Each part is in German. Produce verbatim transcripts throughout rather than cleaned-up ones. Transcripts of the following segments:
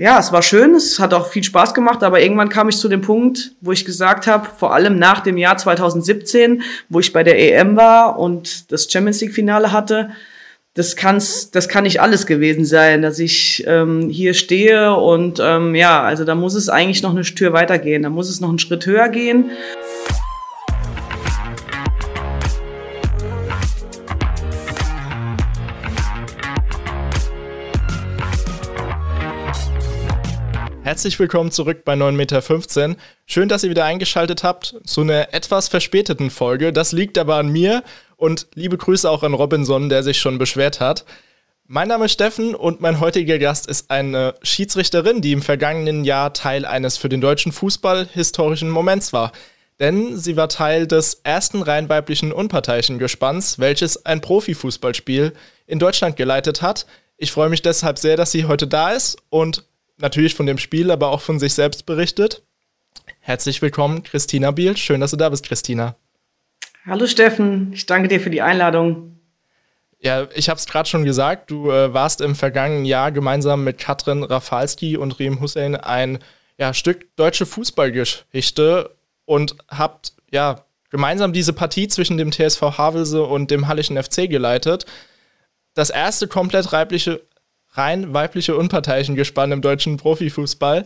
ja, es war schön, es hat auch viel Spaß gemacht, aber irgendwann kam ich zu dem Punkt, wo ich gesagt habe, vor allem nach dem Jahr zweitausendsiebzehn, wo ich bei der E M war und das Champions-League-Finale hatte, das kann's, das kann nicht alles gewesen sein, dass ich ähm, hier stehe und ähm, ja, also da muss es eigentlich noch eine Tür weitergehen, da muss es noch einen Schritt höher gehen. Herzlich willkommen zurück bei neun Komma fünfzehn Meter. Schön, dass ihr wieder eingeschaltet habt zu einer etwas verspäteten Folge. Das liegt aber an mir und liebe Grüße auch an Robinson, der sich schon beschwert hat. Mein Name ist Steffen und mein heutiger Gast ist eine Schiedsrichterin, die im vergangenen Jahr Teil eines für den deutschen Fußball historischen Moments war. Denn sie war Teil des ersten rein weiblichen unparteiischen Gespanns, welches ein Profifußballspiel in Deutschland geleitet hat. Ich freue mich deshalb sehr, dass sie heute da ist und natürlich von dem Spiel, aber auch von sich selbst berichtet. Herzlich willkommen, Christina Biel. Schön, dass du da bist, Christina. Hallo Steffen, ich danke dir für die Einladung. Ja, ich habe es gerade schon gesagt, du äh, warst im vergangenen Jahr gemeinsam mit Katrin Rafalski und Riem Hussein ein ja, Stück deutsche Fußballgeschichte und habt ja gemeinsam diese Partie zwischen dem T S V Havelse und dem Hallischen F C geleitet. Das erste komplett reibliche rein weibliche unparteiischen Gespann im deutschen Profifußball.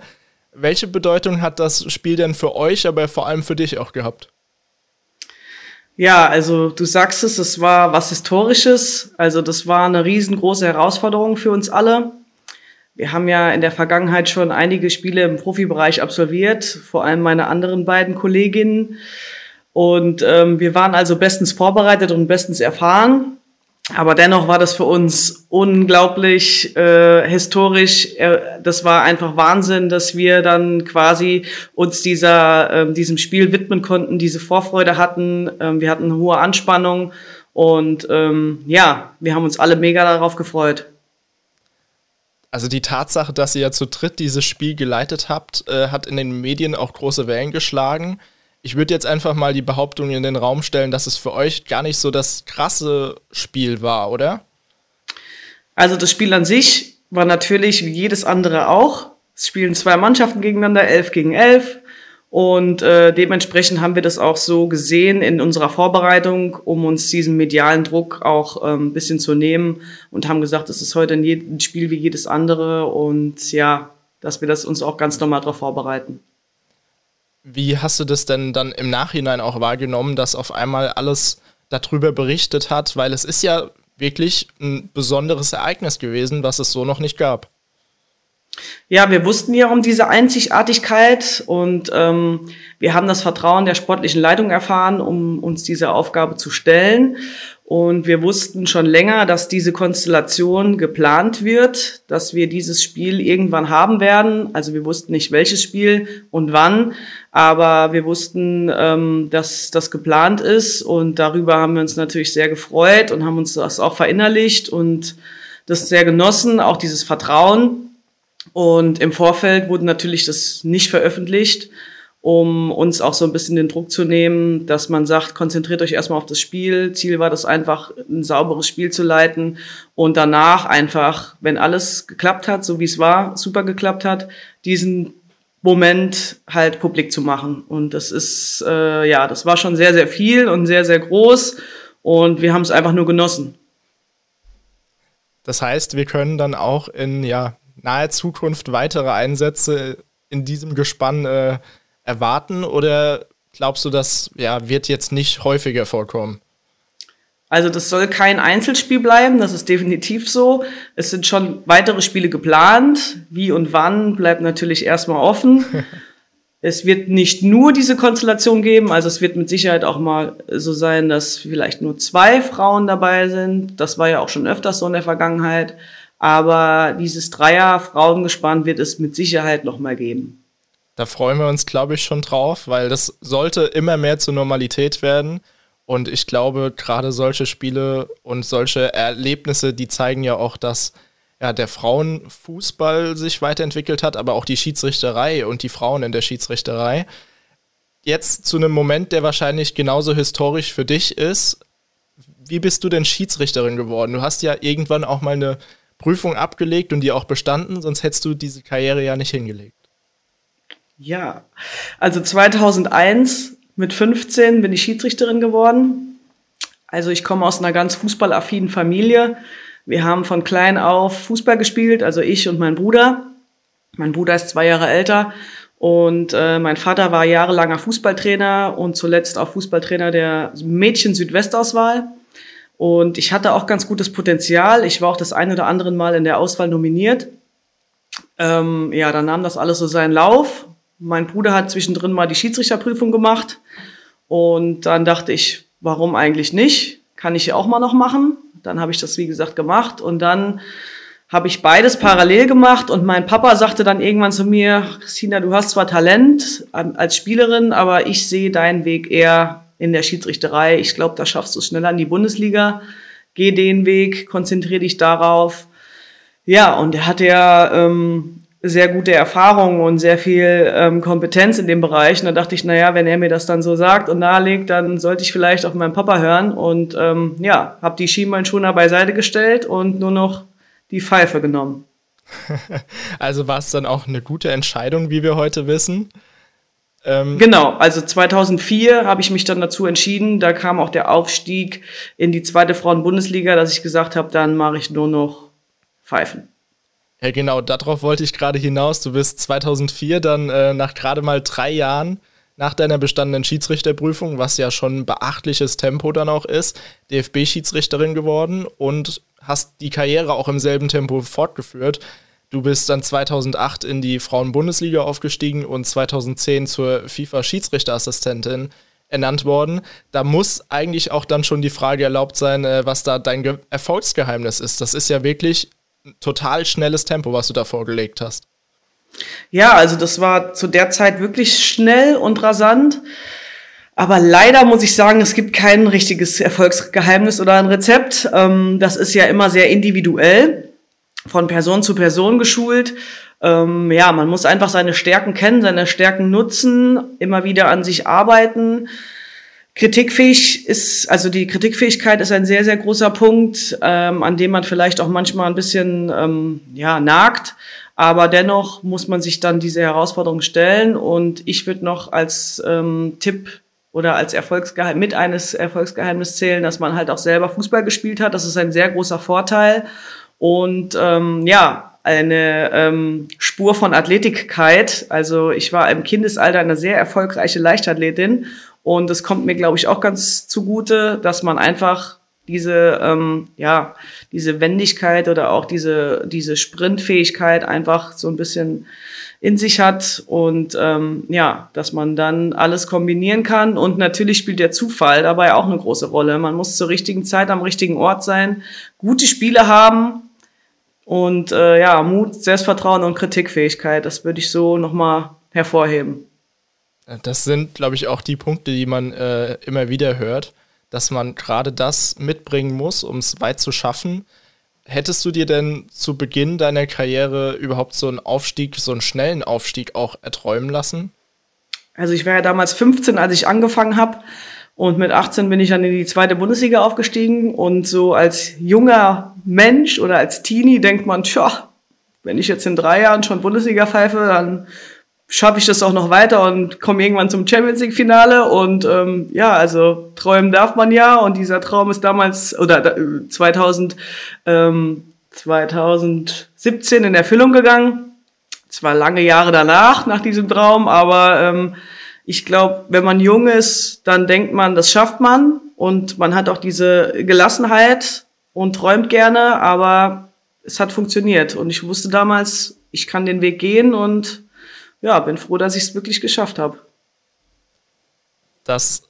Welche Bedeutung hat das Spiel denn für euch, aber vor allem für dich auch gehabt? Ja, also du sagst es, es war was Historisches. Also das war eine riesengroße Herausforderung für uns alle. Wir haben ja in der Vergangenheit schon einige Spiele im Profibereich absolviert, vor allem meine anderen beiden Kolleginnen. Und ähm, wir waren also bestens vorbereitet und bestens erfahren. Aber dennoch war das für uns unglaublich äh, historisch. Das war einfach Wahnsinn, dass wir dann quasi uns dieser äh, diesem Spiel widmen konnten, diese Vorfreude hatten. Ähm, wir hatten eine hohe Anspannung und ähm, ja, wir haben uns alle mega darauf gefreut. Also die Tatsache, dass ihr ja zu dritt dieses Spiel geleitet habt, äh, hat in den Medien auch große Wellen geschlagen. Ich würde jetzt einfach mal die Behauptung in den Raum stellen, dass es für euch gar nicht so das krasse Spiel war, oder? Also das Spiel an sich war natürlich wie jedes andere auch. Es spielen zwei Mannschaften gegeneinander, elf gegen elf. Und äh, dementsprechend haben wir das auch so gesehen in unserer Vorbereitung, um uns diesen medialen Druck auch ähm, ein bisschen zu nehmen. Und haben gesagt, es ist heute ein Spiel wie jedes andere. Und ja, dass wir das uns auch ganz normal darauf vorbereiten. Wie hast du das denn dann im Nachhinein auch wahrgenommen, dass auf einmal alles darüber berichtet hat? Weil es ist ja wirklich ein besonderes Ereignis gewesen, was es so noch nicht gab. Ja, wir wussten ja um diese Einzigartigkeit und ähm, wir haben das Vertrauen der sportlichen Leitung erfahren, um uns dieser Aufgabe zu stellen. Und wir wussten schon länger, dass diese Konstellation geplant wird, dass wir dieses Spiel irgendwann haben werden. Also wir wussten nicht, welches Spiel und wann, aber wir wussten, ähm, dass das geplant ist. Und darüber haben wir uns natürlich sehr gefreut und haben uns das auch verinnerlicht und das sehr genossen, auch dieses Vertrauen. Und im Vorfeld wurde natürlich das nicht veröffentlicht, um uns auch so ein bisschen den Druck zu nehmen, dass man sagt, konzentriert euch erstmal auf das Spiel. Ziel war das einfach, ein sauberes Spiel zu leiten und danach einfach, wenn alles geklappt hat, so wie es war, super geklappt hat, diesen Moment halt publik zu machen. Und das ist, äh, ja, das war schon sehr, sehr viel und sehr, sehr groß und wir haben es einfach nur genossen. Das heißt, wir können dann auch in, ja, nahe Zukunft weitere Einsätze in diesem Gespann äh, erwarten oder glaubst du, das ja, wird jetzt nicht häufiger vorkommen? Also das soll kein Einzelspiel bleiben, das ist definitiv so. Es sind schon weitere Spiele geplant, wie und wann bleibt natürlich erstmal offen. Es wird nicht nur diese Konstellation geben, also es wird mit Sicherheit auch mal so sein, dass vielleicht nur zwei Frauen dabei sind. Das war ja auch schon öfters so in der Vergangenheit. Aber dieses Dreier-Frauengespann wird es mit Sicherheit nochmal geben. Da freuen wir uns, glaube ich, schon drauf, weil das sollte immer mehr zur Normalität werden. Und ich glaube, gerade solche Spiele und solche Erlebnisse, die zeigen ja auch, dass ja, der Frauenfußball sich weiterentwickelt hat, aber auch die Schiedsrichterei und die Frauen in der Schiedsrichterei. Jetzt zu einem Moment, der wahrscheinlich genauso historisch für dich ist. Wie bist du denn Schiedsrichterin geworden? Du hast ja irgendwann auch mal eine Prüfung abgelegt und die auch bestanden, sonst hättest du diese Karriere ja nicht hingelegt. Ja, also zweitausendeins mit fünfzehn bin ich Schiedsrichterin geworden. Also ich komme aus einer ganz fußballaffinen Familie. Wir haben von klein auf Fußball gespielt, also ich und mein Bruder. Mein Bruder ist zwei Jahre älter und äh, mein Vater war jahrelanger Fußballtrainer und zuletzt auch Fußballtrainer der Mädchen-Südwestauswahl. Und ich hatte auch ganz gutes Potenzial. Ich war auch das ein oder andere Mal in der Auswahl nominiert. Ähm, ja, dann nahm das alles so seinen Lauf. Mein Bruder hat zwischendrin mal die Schiedsrichterprüfung gemacht. Und dann dachte ich, warum eigentlich nicht? Kann ich ja auch mal noch machen. Dann habe ich das, wie gesagt, gemacht. Und dann habe ich beides parallel gemacht. Und mein Papa sagte dann irgendwann zu mir, Christina, du hast zwar Talent als Spielerin, aber ich sehe deinen Weg eher in der Schiedsrichterei, ich glaube, da schaffst du es schneller in die Bundesliga, geh den Weg, konzentriere dich darauf. Ja, und er hatte ja ähm, sehr gute Erfahrungen und sehr viel ähm, Kompetenz in dem Bereich. Und da dachte ich, naja, wenn er mir das dann so sagt und nahelegt, dann sollte ich vielleicht auf meinen Papa hören. Und ähm, ja, habe die Schienbeinschoner beiseite gestellt und nur noch die Pfeife genommen. Also war es dann auch eine gute Entscheidung, wie wir heute wissen? Genau, also zweitausendvier habe ich mich dann dazu entschieden, da kam auch der Aufstieg in die zweite Frauen-Bundesliga, dass ich gesagt habe, dann mache ich nur noch Pfeifen. Ja genau, darauf wollte ich gerade hinaus. Du bist zweitausendvier dann äh, nach gerade mal drei Jahren nach deiner bestandenen Schiedsrichterprüfung, was ja schon ein beachtliches Tempo dann auch ist, D F B-Schiedsrichterin geworden und hast die Karriere auch im selben Tempo fortgeführt. Du bist dann zweitausendacht in die Frauen-Bundesliga aufgestiegen und zweitausendzehn zur FIFA-Schiedsrichterassistentin ernannt worden. Da muss eigentlich auch dann schon die Frage erlaubt sein, was da dein Ge- Erfolgsgeheimnis ist. Das ist ja wirklich ein total schnelles Tempo, was du da vorgelegt hast. Ja, also das war zu der Zeit wirklich schnell und rasant. Aber leider muss ich sagen, es gibt kein richtiges Erfolgsgeheimnis oder ein Rezept. Das ist ja immer sehr individuell, von Person zu Person geschult. Ähm, ja, man muss einfach seine Stärken kennen, seine Stärken nutzen, immer wieder an sich arbeiten. Kritikfähig ist, also die Kritikfähigkeit ist ein sehr, sehr großer Punkt, ähm, an dem man vielleicht auch manchmal ein bisschen, ähm, ja, nagt. Aber dennoch muss man sich dann diese Herausforderung stellen. Und ich würde noch als ähm, Tipp oder als Erfolgsgeheimnis, mit eines Erfolgsgeheimnis zählen, dass man halt auch selber Fußball gespielt hat. Das ist ein sehr großer Vorteil. Und ähm, ja, eine ähm, Spur von Athletikkeit. Also ich war im Kindesalter eine sehr erfolgreiche Leichtathletin. Und das kommt mir, glaube ich, auch ganz zugute, dass man einfach diese, ähm, ja, diese Wendigkeit oder auch diese, diese Sprintfähigkeit einfach so ein bisschen in sich hat. Und ähm, ja, dass man dann alles kombinieren kann. Und natürlich spielt der Zufall dabei auch eine große Rolle. Man muss zur richtigen Zeit am richtigen Ort sein, gute Spiele haben. Und äh, ja, Mut, Selbstvertrauen und Kritikfähigkeit, das würde ich so nochmal hervorheben. Das sind, glaube ich, auch die Punkte, die man äh, immer wieder hört, dass man gerade das mitbringen muss, um es weit zu schaffen. Hättest du dir denn zu Beginn deiner Karriere überhaupt so einen Aufstieg, so einen schnellen Aufstieg auch erträumen lassen? Also ich war ja damals fünfzehn, als ich angefangen habe. Und mit achtzehn bin ich dann in die zweite Bundesliga aufgestiegen. Und so als junger Mensch oder als Teenie denkt man, tja, wenn ich jetzt in drei Jahren schon Bundesliga pfeife, dann schaffe ich das auch noch weiter und komme irgendwann zum Champions-League-Finale. Und ähm, ja, also träumen darf man ja. Und dieser Traum ist damals, oder zweitausend, ähm, zweitausendsiebzehn in Erfüllung gegangen. Zwar lange Jahre danach, nach diesem Traum, aber Ähm, ich glaube, wenn man jung ist, dann denkt man, das schafft man und man hat auch diese Gelassenheit und träumt gerne, aber es hat funktioniert und ich wusste damals, ich kann den Weg gehen und ja, bin froh, dass ich es wirklich geschafft habe. Das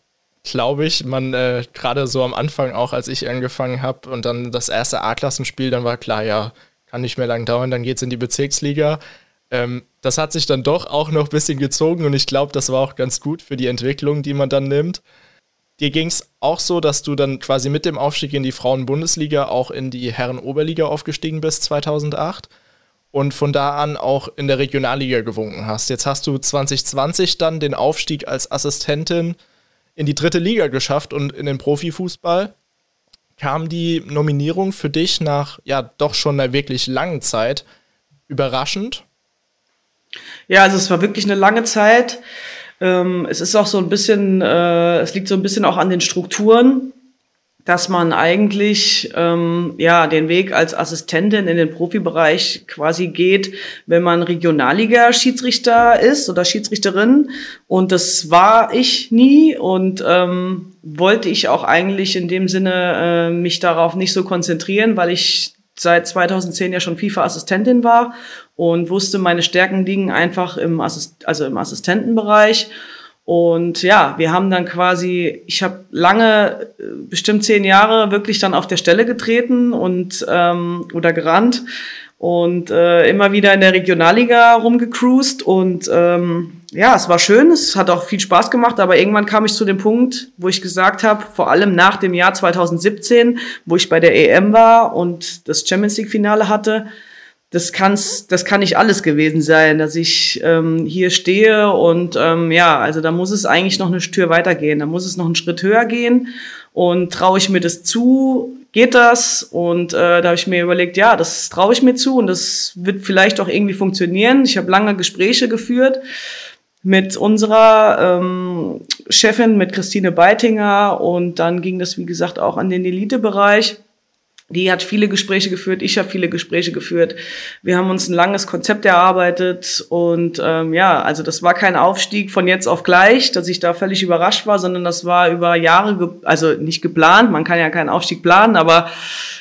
glaube ich, man äh, gerade so am Anfang auch, als ich angefangen habe und dann das erste A-Klassenspiel, dann war klar, ja, kann nicht mehr lang dauern, dann geht's in die Bezirksliga. Das hat sich dann doch auch noch ein bisschen gezogen und ich glaube, das war auch ganz gut für die Entwicklung, die man dann nimmt. Dir ging es auch so, dass du dann quasi mit dem Aufstieg in die Frauen-Bundesliga auch in die Herren-Oberliga aufgestiegen bist zweitausendacht und von da an auch in der Regionalliga gewunken hast. Jetzt hast du zwanzig zwanzig dann den Aufstieg als Assistentin in die dritte Liga geschafft und in den Profifußball. Kam die Nominierung für dich nach ja doch schon einer wirklich langen Zeit überraschend? Ja, also es war wirklich eine lange Zeit. Es ist auch so ein bisschen, es liegt so ein bisschen auch an den Strukturen, dass man eigentlich ähm, ja den Weg als Assistentin in den Profibereich quasi geht, wenn man Regionalliga-Schiedsrichter ist oder Schiedsrichterin. Und das war ich nie und ähm, wollte ich auch eigentlich in dem Sinne äh, mich darauf nicht so konzentrieren, weil ich seit zweitausendzehn ja schon FIFA-Assistentin war und wusste, meine Stärken liegen einfach im Assist- also im Assistentenbereich. Und ja, wir haben dann quasi, ich habe lange, bestimmt zehn Jahre wirklich dann auf der Stelle getreten und ähm, oder gerannt und äh, immer wieder in der Regionalliga rumgecruised. Und ähm, ja, es war schön, es hat auch viel Spaß gemacht, aber irgendwann kam ich zu dem Punkt, wo ich gesagt habe, vor allem nach dem Jahr zweitausendsiebzehn, wo ich bei der E M war und das Champions-League-Finale hatte, Das kann's, das kann nicht alles gewesen sein, dass ich ähm, hier stehe und ähm, ja, also da muss es eigentlich noch eine Tür weitergehen, da muss es noch einen Schritt höher gehen und traue ich mir das zu, geht das? Und äh, da habe ich mir überlegt, ja, das traue ich mir zu und das wird vielleicht auch irgendwie funktionieren. Ich habe lange Gespräche geführt mit unserer ähm, Chefin, mit Christine Beitinger und dann ging das, wie gesagt, auch an den Elitebereich. Die hat viele Gespräche geführt, ich habe viele Gespräche geführt. Wir haben uns ein langes Konzept erarbeitet und ähm, ja, also das war kein Aufstieg von jetzt auf gleich, dass ich da völlig überrascht war, sondern das war über Jahre, ge- also nicht geplant, man kann ja keinen Aufstieg planen, aber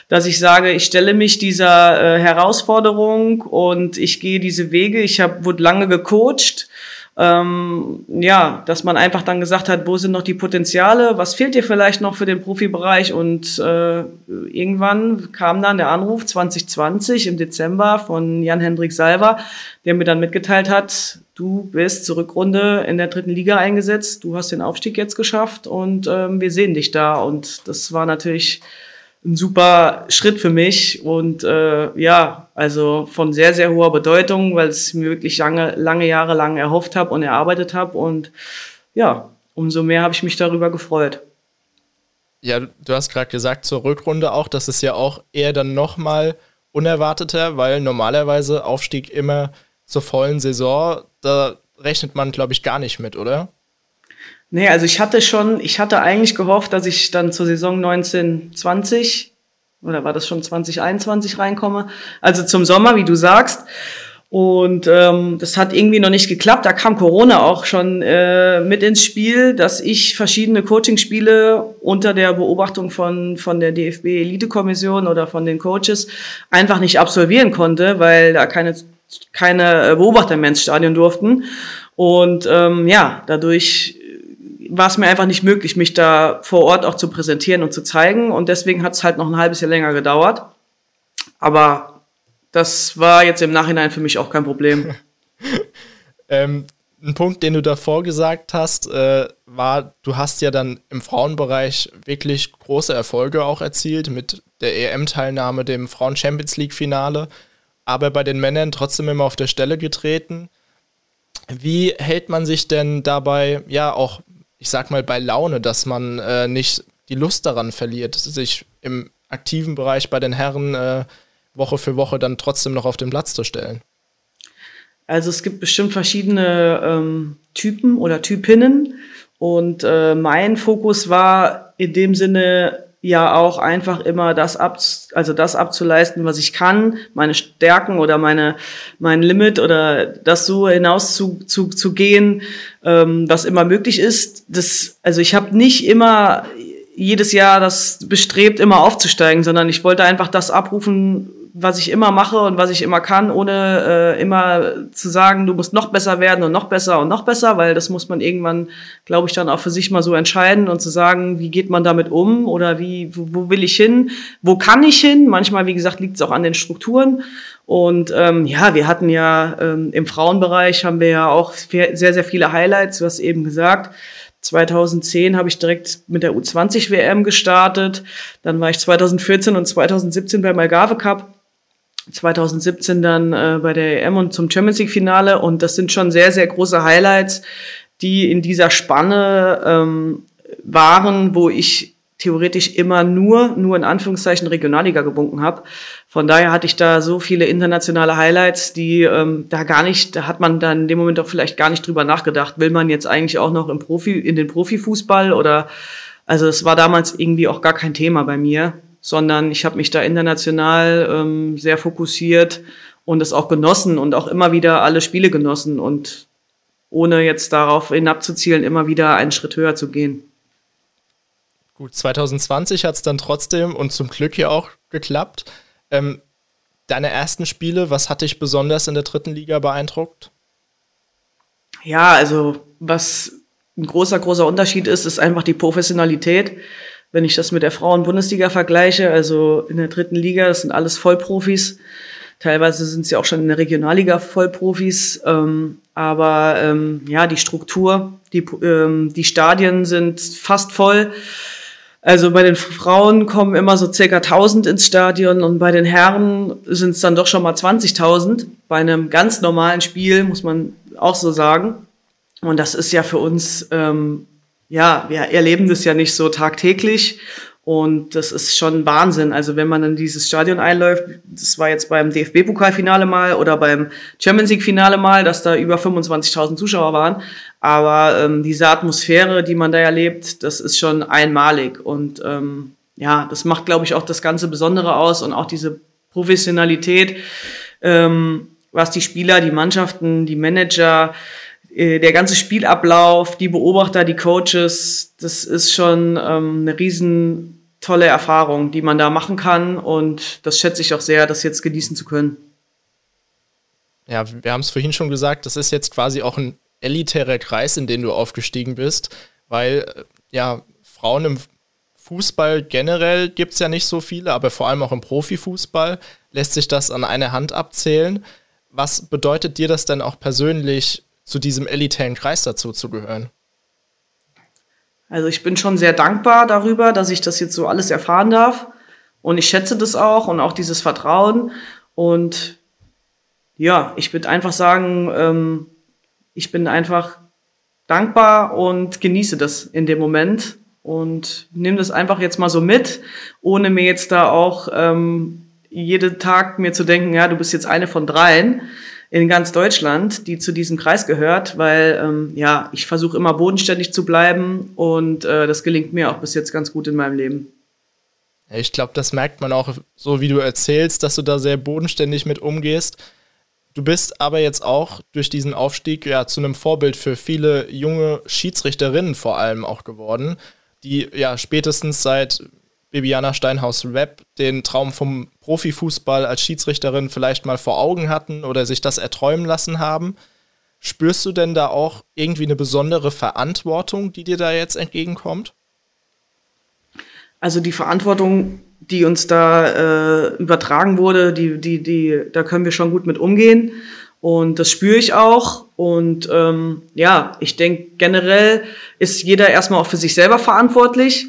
dass ich sage, ich stelle mich dieser äh, Herausforderung und ich gehe diese Wege. Ich hab, wurde lange gecoacht. Ähm, ja, dass man einfach dann gesagt hat, wo sind noch die Potenziale, was fehlt dir vielleicht noch für den Profibereich und äh, irgendwann kam dann der Anruf zwanzig zwanzig im Dezember von Jan Hendrik Salva, der mir dann mitgeteilt hat, du bist zur Rückrunde in der dritten Liga eingesetzt, du hast den Aufstieg jetzt geschafft und ähm, wir sehen dich da und das war natürlich ein super Schritt für mich und äh, ja, also von sehr, sehr hoher Bedeutung, weil es mir wirklich lange, lange Jahre lang erhofft habe und erarbeitet habe und ja, umso mehr habe ich mich darüber gefreut. Ja, du hast gerade gesagt, zur Rückrunde auch, das ist ja auch eher dann nochmal unerwarteter, weil normalerweise Aufstieg immer zur vollen Saison, da rechnet man, glaube ich, gar nicht mit, oder? Nee, also ich hatte schon, ich hatte eigentlich gehofft, dass ich dann zur Saison neunzehn zwanzig oder war das schon zwanzig einundzwanzig reinkomme, also zum Sommer, wie du sagst. Und ähm, das hat irgendwie noch nicht geklappt. Da kam Corona auch schon äh, mit ins Spiel, dass ich verschiedene Coaching-Spiele unter der Beobachtung von von der D F B-Elite-Kommission oder von den Coaches einfach nicht absolvieren konnte, weil da keine keine Beobachter mehr ins Stadion durften. Und ähm, ja, dadurch war es mir einfach nicht möglich, mich da vor Ort auch zu präsentieren und zu zeigen. Und deswegen hat es halt noch ein halbes Jahr länger gedauert. Aber das war jetzt im Nachhinein für mich auch kein Problem. ähm, ein Punkt, den du davor gesagt hast, äh, war, du hast ja dann im Frauenbereich wirklich große Erfolge auch erzielt mit der E M-Teilnahme, dem Frauen-Champions-League-Finale, aber bei den Männern trotzdem immer auf der Stelle getreten. Wie hält man sich denn dabei ja auch, ich sag mal, bei Laune, dass man äh, nicht die Lust daran verliert, sich im aktiven Bereich bei den Herren äh, Woche für Woche dann trotzdem noch auf den Platz zu stellen? Also es gibt bestimmt verschiedene ähm, Typen oder Typinnen und äh, mein Fokus war in dem Sinne ja auch einfach immer das ab, also das abzuleisten, was ich kann, meine Stärken oder meine mein Limit oder das so hinaus zu zu zu gehen, ähm, was immer möglich ist. Das, also ich habe nicht immer jedes Jahr das bestrebt, immer aufzusteigen, sondern ich wollte einfach das abrufen, was ich immer mache und was ich immer kann, ohne äh, immer zu sagen, du musst noch besser werden und noch besser und noch besser, weil das muss man irgendwann, glaube ich, dann auch für sich mal so entscheiden und zu sagen, wie geht man damit um oder wie wo, wo will ich hin, wo kann ich hin? Manchmal, wie gesagt, liegt es auch an den Strukturen. Und ähm, ja, wir hatten ja ähm, im Frauenbereich haben wir ja auch sehr, sehr viele Highlights, du hast eben gesagt, zweitausendzehn habe ich direkt mit der U zwanzig W M gestartet, dann war ich zweitausendvierzehn und zweitausendsiebzehn beim Algarve Cup, zweitausendsiebzehn dann äh, bei der E M und zum Champions-League-Finale und das sind schon sehr, sehr große Highlights, die in dieser Spanne ähm, waren, wo ich theoretisch immer nur, nur in Anführungszeichen Regionalliga gebunken habe. Von daher hatte ich da so viele internationale Highlights, die ähm, da gar nicht, da hat man dann in dem Moment auch vielleicht gar nicht drüber nachgedacht, will man jetzt eigentlich auch noch im Profi, in den Profifußball oder, also es war damals irgendwie auch gar kein Thema bei mir, sondern ich habe mich da international ähm, sehr fokussiert und es auch genossen und auch immer wieder alle Spiele genossen und ohne jetzt darauf hinabzuzielen, immer wieder einen Schritt höher zu gehen. Gut, zwanzig zwanzig hat es dann trotzdem und zum Glück ja auch geklappt. Ähm, deine ersten Spiele, was hat dich besonders in der dritten Liga beeindruckt? Ja, also was ein großer, großer Unterschied ist, ist einfach die Professionalität. Wenn ich das mit der Frauen-Bundesliga vergleiche, also in der dritten Liga, das sind alles Vollprofis. Teilweise sind sie auch schon in der Regionalliga Vollprofis. Ähm, aber ähm, ja, die Struktur, die, ähm, die Stadien sind fast voll. Also bei den Frauen kommen immer so circa tausend ins Stadion und bei den Herren sind es dann doch schon mal zwanzigtausend. Bei einem ganz normalen Spiel, muss man auch so sagen. Und das ist ja für uns, ähm, ja, wir erleben das ja nicht so tagtäglich. Und das ist schon Wahnsinn. Also wenn man in dieses Stadion einläuft, das war jetzt beim D F B-Pokalfinale mal oder beim Champions-League-Finale mal, dass da über fünfundzwanzigtausend Zuschauer waren. Aber ähm, diese Atmosphäre, die man da erlebt, das ist schon einmalig. Und ähm, ja, das macht, glaube ich, auch das ganze Besondere aus und auch diese Professionalität, ähm, was die Spieler, die Mannschaften, die Manager, der ganze Spielablauf, die Beobachter, die Coaches, das ist schon ähm, eine riesen tolle Erfahrung, die man da machen kann und das schätze ich auch sehr, das jetzt genießen zu können. Ja, wir haben es vorhin schon gesagt, das ist jetzt quasi auch ein elitärer Kreis, in den du aufgestiegen bist, weil ja Frauen im Fußball generell gibt es ja nicht so viele, aber vor allem auch im Profifußball lässt sich das an einer Hand abzählen. Was bedeutet dir das denn auch persönlich, zu diesem elitären Kreis dazu zu gehören? Also ich bin schon sehr dankbar darüber, dass ich das jetzt so alles erfahren darf und ich schätze das auch und auch dieses Vertrauen und ja, ich würde einfach sagen, ähm, ich bin einfach dankbar und genieße das in dem Moment und nehme das einfach jetzt mal so mit, ohne mir jetzt da auch ähm, jeden Tag mir zu denken, ja, du bist jetzt eine von dreien, in ganz Deutschland, die zu diesem Kreis gehört, weil ähm, ja, ich versuche immer bodenständig zu bleiben und äh, das gelingt mir auch bis jetzt ganz gut in meinem Leben. Ich glaube, das merkt man auch, so wie du erzählst, dass du da sehr bodenständig mit umgehst. Du bist aber jetzt auch durch diesen Aufstieg ja zu einem Vorbild für viele junge Schiedsrichterinnen vor allem auch geworden, die ja spätestens seit Bibiana Steinhaus-Rapp den Traum vom Profifußball als Schiedsrichterin vielleicht mal vor Augen hatten oder sich das erträumen lassen haben. Spürst du denn da auch irgendwie eine besondere Verantwortung, die dir da jetzt entgegenkommt? Also die Verantwortung, die uns da äh, übertragen wurde, die, die, die, da können wir schon gut mit umgehen. Und das spüre ich auch. Und ähm, ja, ich denke, generell ist jeder erstmal auch für sich selber verantwortlich.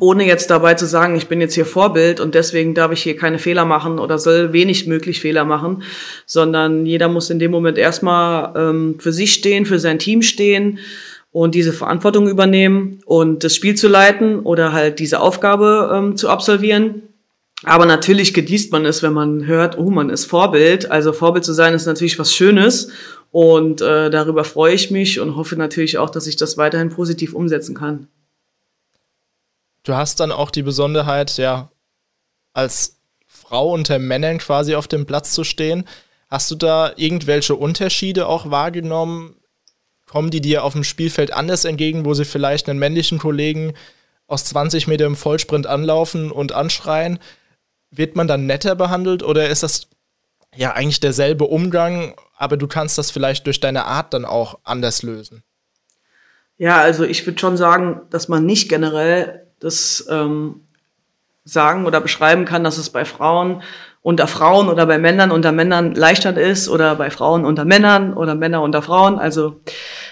Ohne jetzt dabei zu sagen, ich bin jetzt hier Vorbild und deswegen darf ich hier keine Fehler machen oder soll wenig möglich Fehler machen, sondern jeder muss in dem Moment erstmal ähm, für sich stehen, für sein Team stehen und diese Verantwortung übernehmen und das Spiel zu leiten oder halt diese Aufgabe ähm, zu absolvieren. Aber natürlich genießt man es, wenn man hört, oh, man ist Vorbild. Also Vorbild zu sein ist natürlich was Schönes und äh, darüber freue ich mich und hoffe natürlich auch, dass ich das weiterhin positiv umsetzen kann. Du hast dann auch die Besonderheit, ja, als Frau unter Männern quasi auf dem Platz zu stehen. Hast du da irgendwelche Unterschiede auch wahrgenommen? Kommen die dir auf dem Spielfeld anders entgegen, wo sie vielleicht einen männlichen Kollegen aus zwanzig Meter im Vollsprint anlaufen und anschreien? Wird man dann netter behandelt oder ist das ja eigentlich derselbe Umgang, aber du kannst das vielleicht durch deine Art dann auch anders lösen? Ja, also ich würde schon sagen, dass man nicht generell das ähm, sagen oder beschreiben kann, dass es bei Frauen unter Frauen oder bei Männern unter Männern leichter ist oder bei Frauen unter Männern oder Männer unter Frauen. Also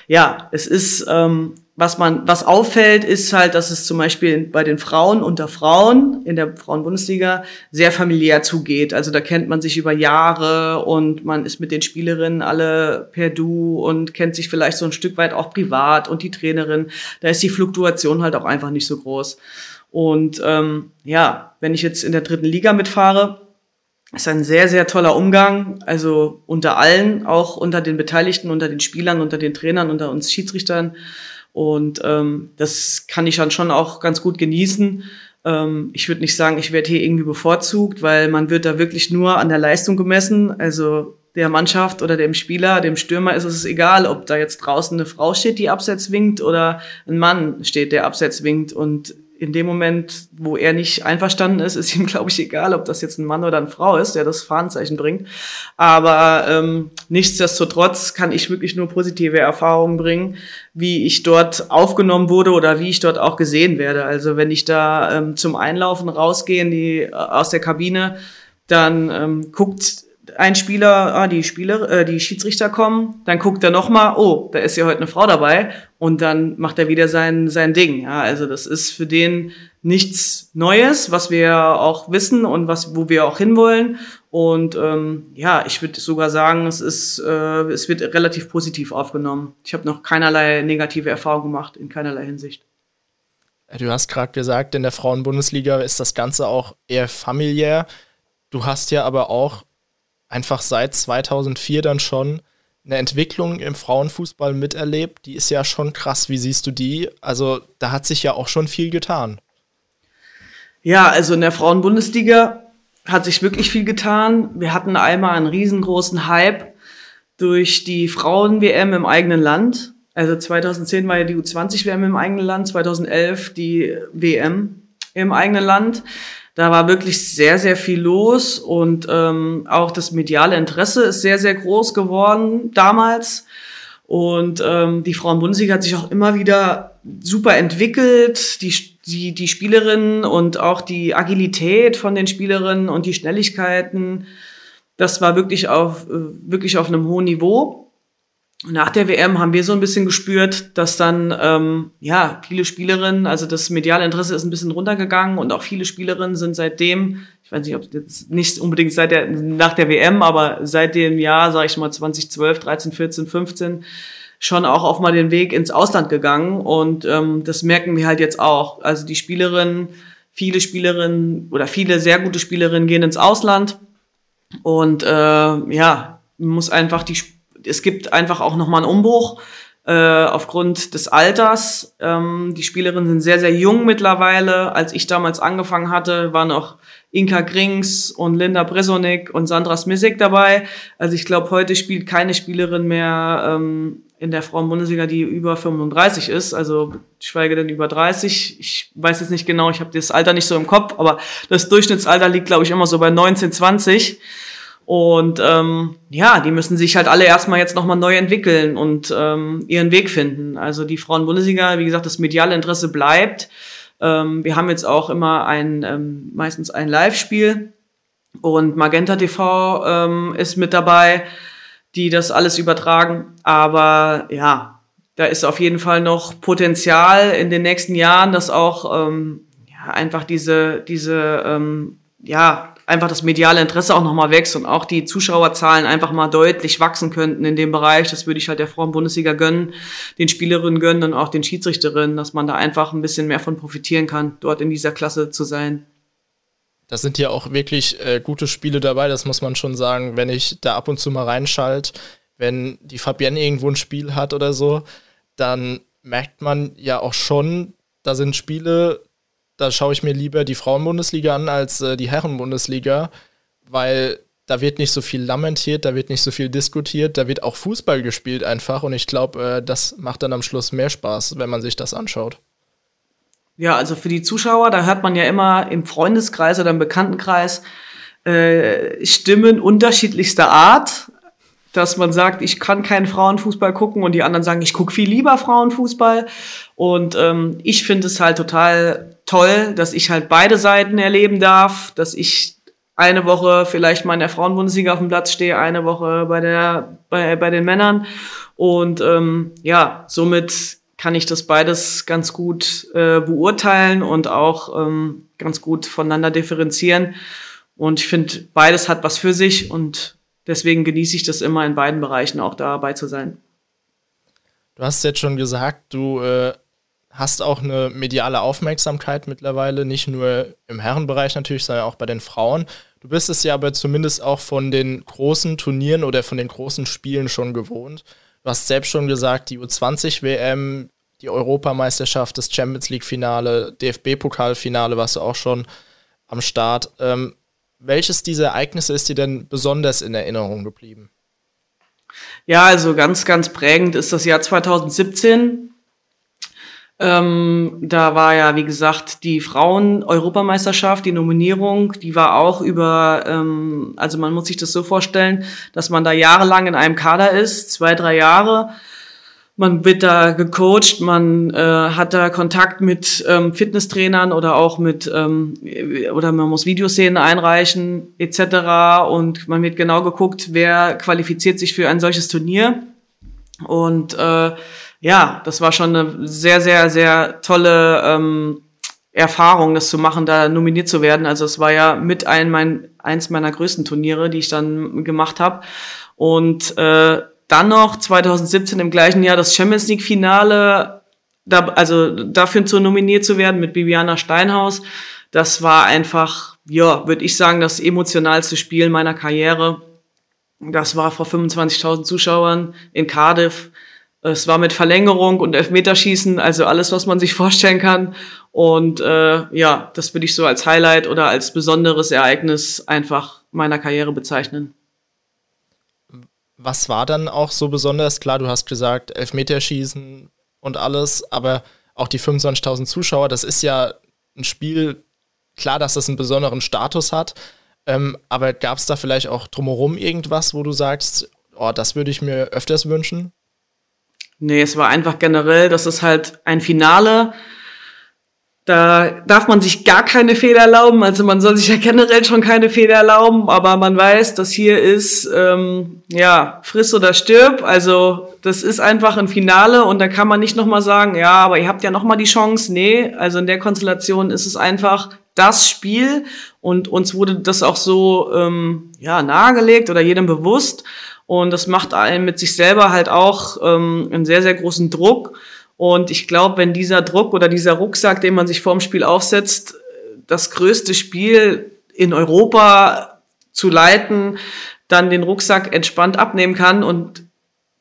ja, es ist, ähm, was man, was auffällt, ist halt, dass es zum Beispiel bei den Frauen unter Frauen in der Frauenbundesliga sehr familiär zugeht. Also da kennt man sich über Jahre und man ist mit den Spielerinnen alle per Du und kennt sich vielleicht so ein Stück weit auch privat und die Trainerin. Da ist die Fluktuation halt auch einfach nicht so groß. Und ähm, ja, wenn ich jetzt in der dritten Liga mitfahre, ist ein sehr, sehr toller Umgang, also unter allen, auch unter den Beteiligten, unter den Spielern, unter den Trainern, unter uns Schiedsrichtern. Und ähm, das kann ich dann schon auch ganz gut genießen. Ähm, ich würde nicht sagen, ich werde hier irgendwie bevorzugt, weil man wird da wirklich nur an der Leistung gemessen. Also der Mannschaft oder dem Spieler, dem Stürmer ist es egal, ob da jetzt draußen eine Frau steht, die abseits winkt, oder ein Mann steht, der abseits winkt. Und in dem Moment, wo er nicht einverstanden ist, ist ihm, glaube ich, egal, ob das jetzt ein Mann oder eine Frau ist, der das Fahnenzeichen bringt. Aber ähm, nichtsdestotrotz kann ich wirklich nur positive Erfahrungen bringen, wie ich dort aufgenommen wurde oder wie ich dort auch gesehen werde. Also wenn ich da ähm, zum Einlaufen rausgehe in die, äh, aus der Kabine, dann ähm, guckt ein Spieler, ah, die Spieler, äh, die Schiedsrichter kommen, dann guckt er nochmal, oh, da ist ja heute eine Frau dabei, und dann macht er wieder sein sein Ding. Ja, also das ist für den nichts Neues, was wir auch wissen und was wo wir auch hinwollen. Und ähm, ja, ich würde sogar sagen, es ist, äh, es wird relativ positiv aufgenommen. Ich habe noch keinerlei negative Erfahrung gemacht in keinerlei Hinsicht. Du hast gerade gesagt, in der Frauenbundesliga ist das Ganze auch eher familiär. Du hast ja aber auch einfach seit zweitausendvier dann schon eine Entwicklung im Frauenfußball miterlebt, die ist ja schon krass. Wie siehst du die? Also da hat sich ja auch schon viel getan. Ja, also in der Frauenbundesliga hat sich wirklich viel getan. Wir hatten einmal einen riesengroßen Hype durch die Frauen-W M im eigenen Land. Also zweitausendzehn war ja die U zwanzig W M im eigenen Land, zweitausendelf die W M im eigenen Land. Da war wirklich sehr, sehr viel los, und ähm, auch das mediale Interesse ist sehr, sehr groß geworden damals. Und ähm, die Frauenbundesliga hat sich auch immer wieder super entwickelt. Die, die, die Spielerinnen und auch die Agilität von den Spielerinnen und die Schnelligkeiten, das war wirklich auf, wirklich auf einem hohen Niveau. Nach der W M haben wir so ein bisschen gespürt, dass dann ähm, ja viele Spielerinnen, also das mediale Interesse ist ein bisschen runtergegangen, und auch viele Spielerinnen sind seitdem, ich weiß nicht, ob jetzt nicht unbedingt seit der nach der W M, aber seit dem Jahr, sage ich mal zweitausendzwölf, dreizehn, vierzehn, fünfzehn, schon auch auf mal den Weg ins Ausland gegangen, und ähm, das merken wir halt jetzt auch. Also die Spielerinnen, viele Spielerinnen oder viele sehr gute Spielerinnen gehen ins Ausland, und äh, ja, muss einfach die Es gibt einfach auch nochmal einen Umbruch äh, aufgrund des Alters. Ähm, die Spielerinnen sind sehr, sehr jung mittlerweile. Als ich damals angefangen hatte, waren auch Inka Grings und Linda Brisonik und Sandra Smisic dabei. Also ich glaube, heute spielt keine Spielerin mehr ähm, in der Frauenbundesliga, die über fünfunddreißig ist. Also schweige denn über dreißig. Ich weiß jetzt nicht genau, ich habe das Alter nicht so im Kopf, aber das Durchschnittsalter liegt, glaube ich, immer so bei neunzehn, zwanzig. Und ähm, ja, die müssen sich halt alle erstmal jetzt nochmal neu entwickeln und ähm, ihren Weg finden. Also die Frauenbundesliga, wie gesagt, das mediale Interesse bleibt. Ähm, wir haben jetzt auch immer ein ähm, meistens ein Live-Spiel, und Magenta T V ähm, ist mit dabei, die das alles übertragen. Aber ja, da ist auf jeden Fall noch Potenzial in den nächsten Jahren, dass auch ähm, ja, einfach diese, diese ähm, ja, einfach das mediale Interesse auch nochmal wächst und auch die Zuschauerzahlen einfach mal deutlich wachsen könnten in dem Bereich. Das würde ich halt der Frauenbundesliga gönnen, den Spielerinnen gönnen und auch den Schiedsrichterinnen, dass man da einfach ein bisschen mehr von profitieren kann, dort in dieser Klasse zu sein. Da sind ja auch wirklich äh, gute Spiele dabei, das muss man schon sagen, wenn ich da ab und zu mal reinschalte, wenn die Fabienne irgendwo ein Spiel hat oder so, dann merkt man ja auch schon, da sind Spiele, da schaue ich mir lieber die Frauenbundesliga an als äh, die Herrenbundesliga, weil da wird nicht so viel lamentiert, da wird nicht so viel diskutiert, da wird auch Fußball gespielt einfach, und ich glaube, äh, das macht dann am Schluss mehr Spaß, wenn man sich das anschaut. Ja, also für die Zuschauer, da hört man ja immer im Freundeskreis oder im Bekanntenkreis äh, Stimmen unterschiedlichster Art, dass man sagt, ich kann keinen Frauenfußball gucken, und die anderen sagen, ich gucke viel lieber Frauenfußball, und ähm, ich finde es halt total toll, dass ich halt beide Seiten erleben darf, dass ich eine Woche vielleicht mal in der Frauenbundesliga auf dem Platz stehe, eine Woche bei der bei, bei den Männern, und ähm, ja, somit kann ich das beides ganz gut äh, beurteilen und auch ähm, ganz gut voneinander differenzieren, und ich finde, beides hat was für sich, und deswegen genieße ich das immer, in beiden Bereichen auch dabei zu sein. Du hast jetzt schon gesagt, du äh, hast auch eine mediale Aufmerksamkeit mittlerweile, nicht nur im Herrenbereich natürlich, sondern auch bei den Frauen. Du bist es ja aber zumindest auch von den großen Turnieren oder von den großen Spielen schon gewohnt. Du hast selbst schon gesagt, die U zwanzig W M, die Europameisterschaft, das Champions-League-Finale, D F B-Pokalfinale warst du auch schon am Start. Ähm, welches dieser Ereignisse ist dir denn besonders in Erinnerung geblieben? Ja, also ganz, ganz prägend ist das Jahr zwanzig siebzehn. Ähm, da war ja, wie gesagt, die Frauen-Europameisterschaft, die Nominierung, die war auch über, ähm, also man muss sich das so vorstellen, dass man da jahrelang in einem Kader ist, zwei, drei Jahre. Man wird da gecoacht, man äh, hat da Kontakt mit ähm, Fitnesstrainern oder auch mit, ähm, oder man muss Videoszenen einreichen et cetera. Und man wird genau geguckt, wer qualifiziert sich für ein solches Turnier. Und äh, ja, das war schon eine sehr, sehr, sehr tolle ähm, Erfahrung, das zu machen, da nominiert zu werden. Also es war ja mit ein, mein, eins meiner größten Turniere, die ich dann gemacht habe. Und äh, dann noch zwanzig siebzehn im gleichen Jahr das Champions League Finale, da, also dafür zu nominiert zu werden mit Bibiana Steinhaus. Das war einfach, ja, würde ich sagen, das emotionalste Spiel meiner Karriere. Das war vor fünfundzwanzigtausend Zuschauern in Cardiff. Es war mit Verlängerung und Elfmeterschießen, also alles, was man sich vorstellen kann. Und äh, ja, das würde ich so als Highlight oder als besonderes Ereignis einfach meiner Karriere bezeichnen. Was war dann auch so besonders? Klar, du hast gesagt, Elfmeterschießen und alles, aber auch die fünfundzwanzigtausend Zuschauer, das ist ja ein Spiel, klar, dass das einen besonderen Status hat, ähm, aber gab es da vielleicht auch drumherum irgendwas, wo du sagst, oh, das würde ich mir öfters wünschen? Nee, es war einfach generell, das ist halt ein Finale. Da darf man sich gar keine Fehler erlauben, also man soll sich ja generell schon keine Fehler erlauben, aber man weiß, das hier ist, ähm, ja, friss oder stirb, also das ist einfach ein Finale und da kann man nicht nochmal sagen, ja, aber ihr habt ja nochmal die Chance, nee, also in der Konstellation ist es einfach das Spiel und uns wurde das auch so, ähm, ja, nahegelegt oder jedem bewusst und das macht einem mit sich selber halt auch ähm, einen sehr, sehr großen Druck. Und ich glaube, wenn dieser Druck oder dieser Rucksack, den man sich vorm Spiel aufsetzt, das größte Spiel in Europa zu leiten, dann den Rucksack entspannt abnehmen kann. Und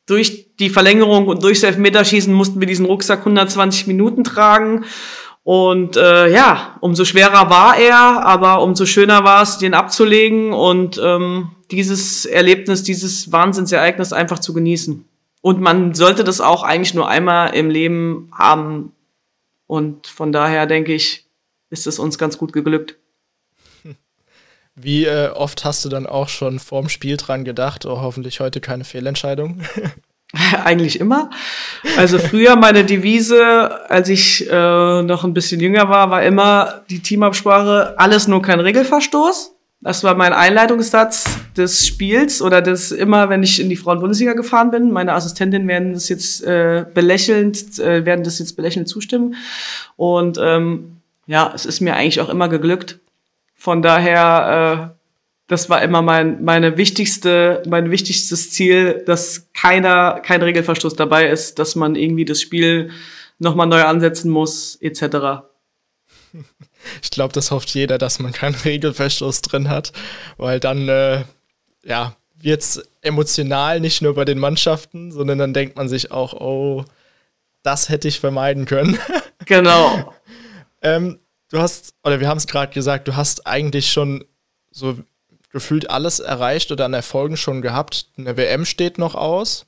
durch die Verlängerung und durchs Elfmeterschießen mussten wir diesen Rucksack hundertzwanzig Minuten tragen. Und äh, ja, umso schwerer war er, aber umso schöner war es, den abzulegen und ähm, dieses Erlebnis, dieses Wahnsinnsereignis einfach zu genießen. Und man sollte das auch eigentlich nur einmal im Leben haben. Und von daher, denke ich, ist es uns ganz gut geglückt. Wie äh, oft hast du dann auch schon vorm Spiel dran gedacht, oh, hoffentlich heute keine Fehlentscheidung? Eigentlich immer. Also früher meine Devise, als ich äh, noch ein bisschen jünger war, war immer die Teamabsprache, alles nur kein Regelverstoß. Das war mein Einleitungssatz des Spiels oder des immer, wenn ich in die Frauenbundesliga gefahren bin. Meine Assistentinnen werden das jetzt äh, belächelnd, äh, werden das jetzt belächelnd zustimmen. Und ähm, ja, es ist mir eigentlich auch immer geglückt. Von daher, äh, das war immer mein meine wichtigste, mein wichtigstes Ziel, dass keiner, kein Regelverstoß dabei ist, dass man irgendwie das Spiel nochmal neu ansetzen muss, et cetera. Ich glaube, das hofft jeder, dass man keinen Regelverstoß drin hat, weil dann äh, ja, wird es emotional nicht nur bei den Mannschaften, sondern dann denkt man sich auch, oh, das hätte ich vermeiden können. Genau. ähm, du hast, oder wir haben es gerade gesagt, du hast eigentlich schon so gefühlt alles erreicht oder an Erfolgen schon gehabt. Eine W M steht noch aus.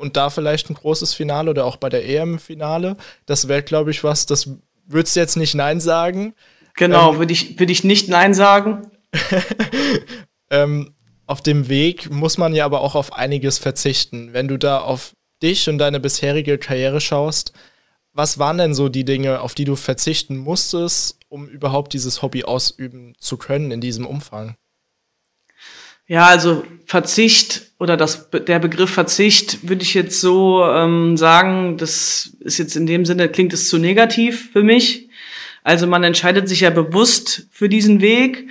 Und da vielleicht ein großes Finale oder auch bei der E M-Finale. Das wäre, glaube ich, was, das würdest du jetzt nicht Nein sagen? Genau, ähm, würde ich, würd ich nicht Nein sagen. ähm, auf dem Weg muss man ja aber auch auf einiges verzichten. Wenn du da auf dich und deine bisherige Karriere schaust, was waren denn so die Dinge, auf die du verzichten musstest, um überhaupt dieses Hobby ausüben zu können in diesem Umfang? Ja, also Verzicht oder das der Begriff Verzicht würde ich jetzt so ähm, sagen, das ist jetzt in dem Sinne, klingt es zu negativ für mich. Also man entscheidet sich ja bewusst für diesen Weg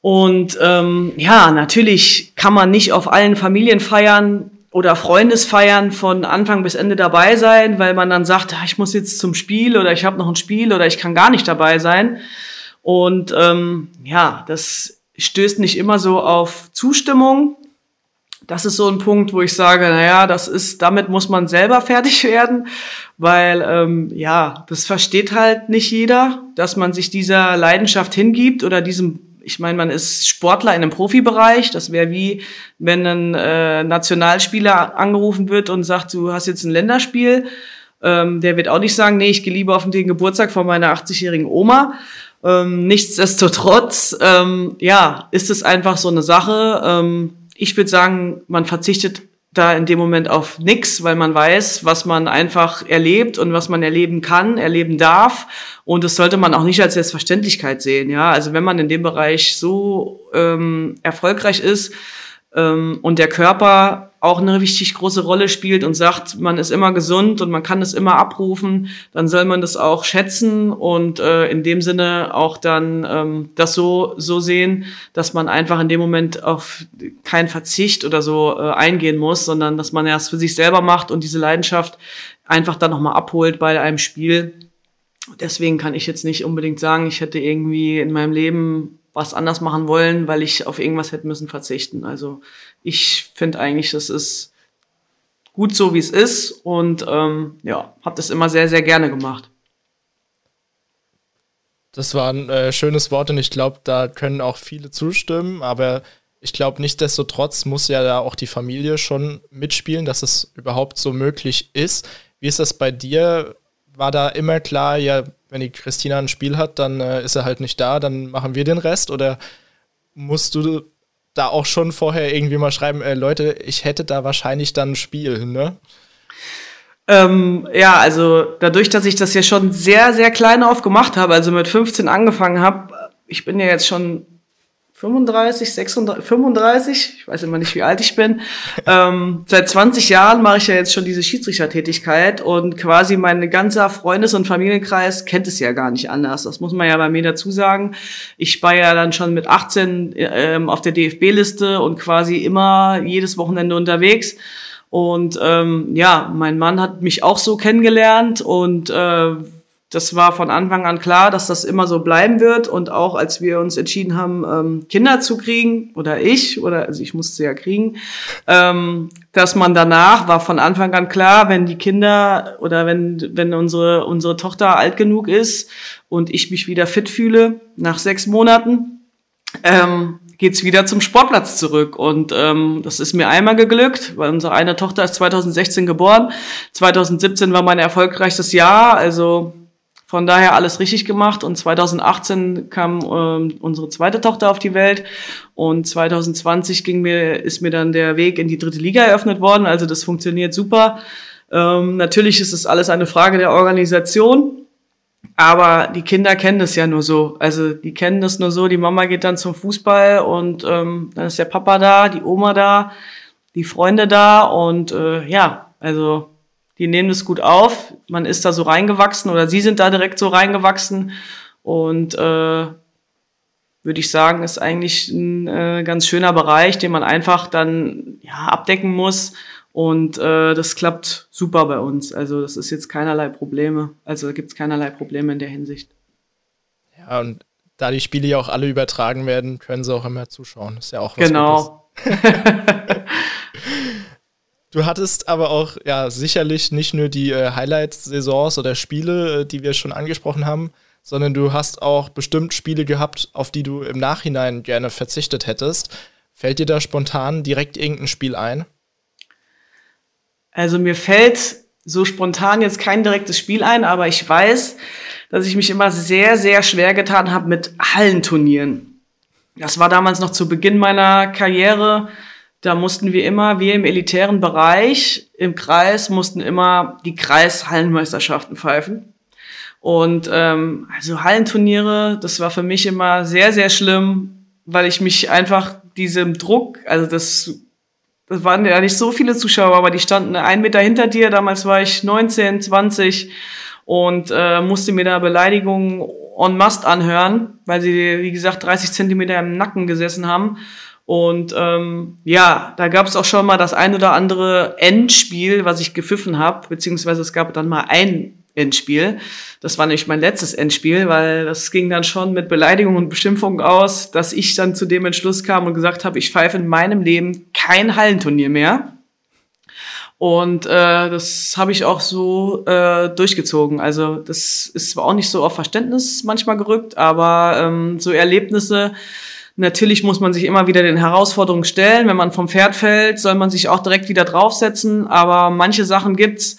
und ähm, ja, natürlich kann man nicht auf allen Familienfeiern oder Freundesfeiern von Anfang bis Ende dabei sein, weil man dann sagt, ich muss jetzt zum Spiel oder ich habe noch ein Spiel oder ich kann gar nicht dabei sein. Und ähm, ja, das stößt nicht immer so auf Zustimmung. Das ist so ein Punkt, wo ich sage, naja, das ist, damit muss man selber fertig werden, weil ähm, ja, das versteht halt nicht jeder, dass man sich dieser Leidenschaft hingibt oder diesem, ich meine, man ist Sportler in einem Profibereich, das wäre wie, wenn ein äh, Nationalspieler angerufen wird und sagt, du hast jetzt ein Länderspiel, ähm, der wird auch nicht sagen, nee, ich gehe lieber auf den Geburtstag von meiner achtzigjährigen Oma. Ähm, nichtsdestotrotz, ähm, ja, ist es einfach so eine Sache. Ähm, ich würde sagen, man verzichtet da in dem Moment auf nichts, weil man weiß, was man einfach erlebt und was man erleben kann, erleben darf. Und das sollte man auch nicht als Selbstverständlichkeit sehen. Ja, also wenn man in dem Bereich so ähm, erfolgreich ist ähm, und der Körper auch eine richtig große Rolle spielt und sagt, man ist immer gesund und man kann es immer abrufen, dann soll man das auch schätzen und äh, in dem Sinne auch dann ähm, das so so sehen, dass man einfach in dem Moment auf keinen Verzicht oder so äh, eingehen muss, sondern dass man erst für sich selber macht und diese Leidenschaft einfach dann nochmal abholt bei einem Spiel. Deswegen kann ich jetzt nicht unbedingt sagen, ich hätte irgendwie in meinem Leben was anders machen wollen, weil ich auf irgendwas hätte müssen verzichten. Also ich finde eigentlich, das ist gut so, wie es ist und ähm, ja, habe das immer sehr, sehr gerne gemacht. Das waren äh, schönes Wort und ich glaube, da können auch viele zustimmen, aber ich glaube, nichtsdestotrotz muss ja da auch die Familie schon mitspielen, dass es überhaupt so möglich ist. Wie ist das bei dir? War da immer klar, ja, wenn die Christina ein Spiel hat, dann äh, ist er halt nicht da, dann machen wir den Rest? Oder musst du da auch schon vorher irgendwie mal schreiben, äh, Leute, ich hätte da wahrscheinlich dann ein Spiel, ne? Ähm, ja, also dadurch, dass ich das ja schon sehr, sehr klein aufgemacht habe, also mit fünfzehn angefangen habe, ich bin ja jetzt schon fünfunddreißig, sechsunddreißig, fünfunddreißig, ich weiß immer nicht, wie alt ich bin. ähm, seit zwanzig Jahren mache ich ja jetzt schon diese Schiedsrichtertätigkeit und quasi mein ganzer Freundes- und Familienkreis kennt es ja gar nicht anders. Das muss man ja bei mir dazu sagen. Ich war ja dann schon mit achtzehn ähm, auf der D F B-Liste und quasi immer jedes Wochenende unterwegs. Und ähm, ja, mein Mann hat mich auch so kennengelernt und äh, das war von Anfang an klar, dass das immer so bleiben wird. Und auch als wir uns entschieden haben, ähm, Kinder zu kriegen, oder ich, oder also ich musste sie ja kriegen, ähm, dass man danach, war von Anfang an klar, wenn die Kinder oder wenn, wenn unsere, unsere Tochter alt genug ist und ich mich wieder fit fühle, nach sechs Monaten, ähm, geht's wieder zum Sportplatz zurück. Und ähm, das ist mir einmal geglückt, weil unsere eine Tochter ist zweitausendsechzehn geboren. zweitausendsiebzehn war mein erfolgreichstes Jahr, also von daher alles richtig gemacht und zweitausendachtzehn kam ähm, unsere zweite Tochter auf die Welt und zweitausendzwanzig ging mir, ist mir dann der Weg in die dritte Liga eröffnet worden, also das funktioniert super. Ähm, natürlich ist es alles eine Frage der Organisation, aber die Kinder kennen das ja nur so, also die kennen das nur so, die Mama geht dann zum Fußball und ähm, dann ist der Papa da, die Oma da, die Freunde da und äh, ja, also die nehmen das gut auf, man ist da so reingewachsen oder sie sind da direkt so reingewachsen und äh, würde ich sagen, ist eigentlich ein äh, ganz schöner Bereich, den man einfach dann ja, abdecken muss und äh, das klappt super bei uns, also das ist jetzt keinerlei Probleme, also da gibt es keinerlei Probleme in der Hinsicht. Ja, und da die Spiele ja auch alle übertragen werden, können sie auch immer zuschauen, ist ja auch was genau. Gutes. Du hattest aber auch ja sicherlich nicht nur die äh, Highlights-Saisons oder Spiele, äh, die wir schon angesprochen haben, sondern du hast auch bestimmt Spiele gehabt, auf die du im Nachhinein gerne verzichtet hättest. Fällt dir da spontan direkt irgendein Spiel ein? Also mir fällt so spontan jetzt kein direktes Spiel ein, aber ich weiß, dass ich mich immer sehr, sehr schwer getan habe mit Hallenturnieren. Das war damals noch zu Beginn meiner Karriere. Da mussten wir immer, wir im elitären Bereich im Kreis, mussten immer die Kreishallenmeisterschaften pfeifen. Und ähm, also Hallenturniere, das war für mich immer sehr, sehr schlimm, weil ich mich einfach diesem Druck, also das, das waren ja nicht so viele Zuschauer, aber die standen einen Meter hinter dir. Damals war ich neunzehn, zwanzig und äh, musste mir da Beleidigungen en masse anhören, weil sie, wie gesagt, dreißig Zentimeter im Nacken gesessen haben. Und ähm, ja, da gab es auch schon mal das ein oder andere Endspiel, was ich gepfiffen habe, beziehungsweise es gab dann mal ein Endspiel. Das war nämlich mein letztes Endspiel, weil das ging dann schon mit Beleidigungen und Beschimpfungen aus, dass ich dann zu dem Entschluss kam und gesagt habe, ich pfeife in meinem Leben kein Hallenturnier mehr. Und äh, das habe ich auch so äh, durchgezogen. Also das ist zwar auch nicht so auf Verständnis manchmal gerückt, aber ähm, so Erlebnisse, natürlich muss man sich immer wieder den Herausforderungen stellen. Wenn man vom Pferd fällt, soll man sich auch direkt wieder draufsetzen. Aber manche Sachen gibt's,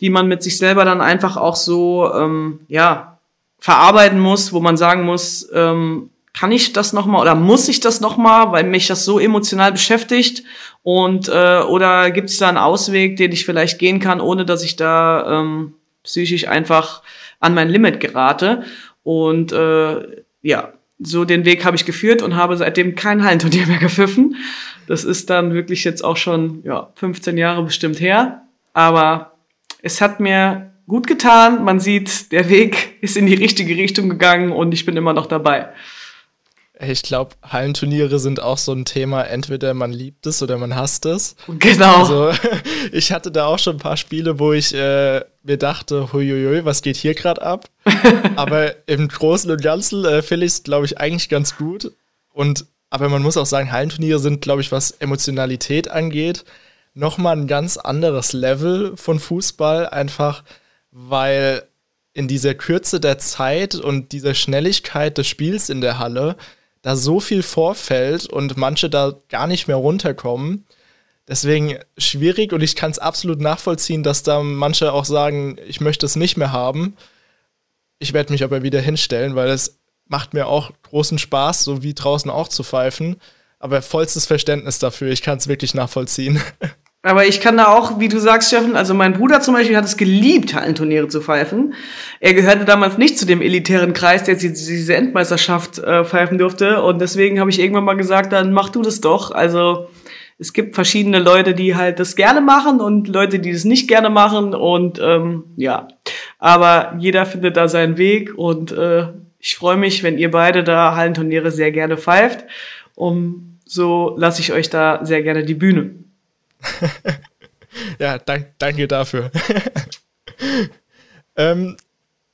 die man mit sich selber dann einfach auch so ähm, ja verarbeiten muss, wo man sagen muss, ähm, kann ich das nochmal oder muss ich das nochmal, weil mich das so emotional beschäftigt, und äh, oder gibt es da einen Ausweg, den ich vielleicht gehen kann, ohne dass ich da ähm, psychisch einfach an mein Limit gerate. Und äh, ja, so den Weg habe ich geführt und habe seitdem kein Hallenturnier mehr gepfiffen. Das ist dann wirklich jetzt auch schon ja fünfzehn Jahre bestimmt her, aber es hat mir gut getan. Man sieht, der Weg ist in die richtige Richtung gegangen und ich bin immer noch dabei. Ich glaube, Hallenturniere sind auch so ein Thema, entweder man liebt es oder man hasst es. Genau. Also ich hatte da auch schon ein paar Spiele, wo ich äh, mir dachte, huiuiui, was geht hier gerade ab? Aber im Großen und Ganzen äh, finde ich es, glaube ich, eigentlich ganz gut. Und aber man muss auch sagen, Hallenturniere sind, glaube ich, was Emotionalität angeht, nochmal ein ganz anderes Level von Fußball, einfach weil in dieser Kürze der Zeit und dieser Schnelligkeit des Spiels in der Halle da so viel vorfällt und manche da gar nicht mehr runterkommen. Deswegen schwierig, und ich kann es absolut nachvollziehen, dass da manche auch sagen, ich möchte es nicht mehr haben. Ich werde mich aber wieder hinstellen, weil es macht mir auch großen Spaß, so wie draußen auch zu pfeifen. Aber vollstes Verständnis dafür, ich kann es wirklich nachvollziehen. Aber ich kann da auch, wie du sagst, Steffen, also mein Bruder zum Beispiel hat es geliebt, Hallenturniere zu pfeifen. Er gehörte damals nicht zu dem elitären Kreis, der diese Endmeisterschaft äh, pfeifen durfte. Und deswegen habe ich irgendwann mal gesagt, dann mach du das doch. Also es gibt verschiedene Leute, die halt das gerne machen und Leute, die das nicht gerne machen. Und ähm, ja, aber jeder findet da seinen Weg. Und äh, ich freue mich, wenn ihr beide da Hallenturniere sehr gerne pfeift. Um, so lasse ich euch da sehr gerne die Bühne. Ja, dank, danke dafür. ähm,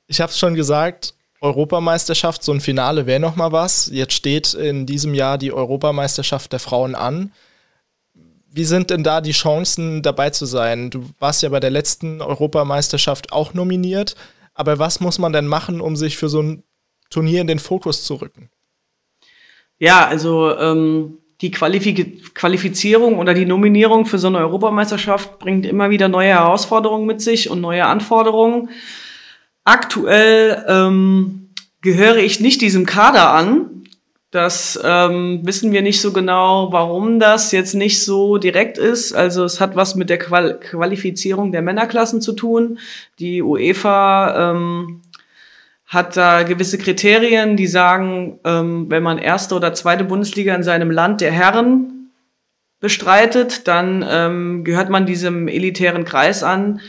ich habe es schon gesagt, Europameisterschaft, so ein Finale wäre nochmal was. Jetzt steht in diesem Jahr die Europameisterschaft der Frauen an. Wie sind denn da die Chancen, dabei zu sein? Du warst ja bei der letzten Europameisterschaft auch nominiert. Aber was muss man denn machen, um sich für so ein Turnier in den Fokus zu rücken? Ja, also ähm, die Qualif- Qualifizierung oder die Nominierung für so eine Europameisterschaft bringt immer wieder neue Herausforderungen mit sich und neue Anforderungen. Aktuell ähm, gehöre ich nicht diesem Kader an. Das ähm, wissen wir nicht so genau, warum das jetzt nicht so direkt ist. Also es hat was mit der Qual- Qualifizierung der Männerklassen zu tun. Die UEFA ähm, hat da gewisse Kriterien, die sagen, ähm, wenn man erste oder zweite Bundesliga in seinem Land der Herren bestreitet, dann ähm, gehört man diesem elitären Kreis an.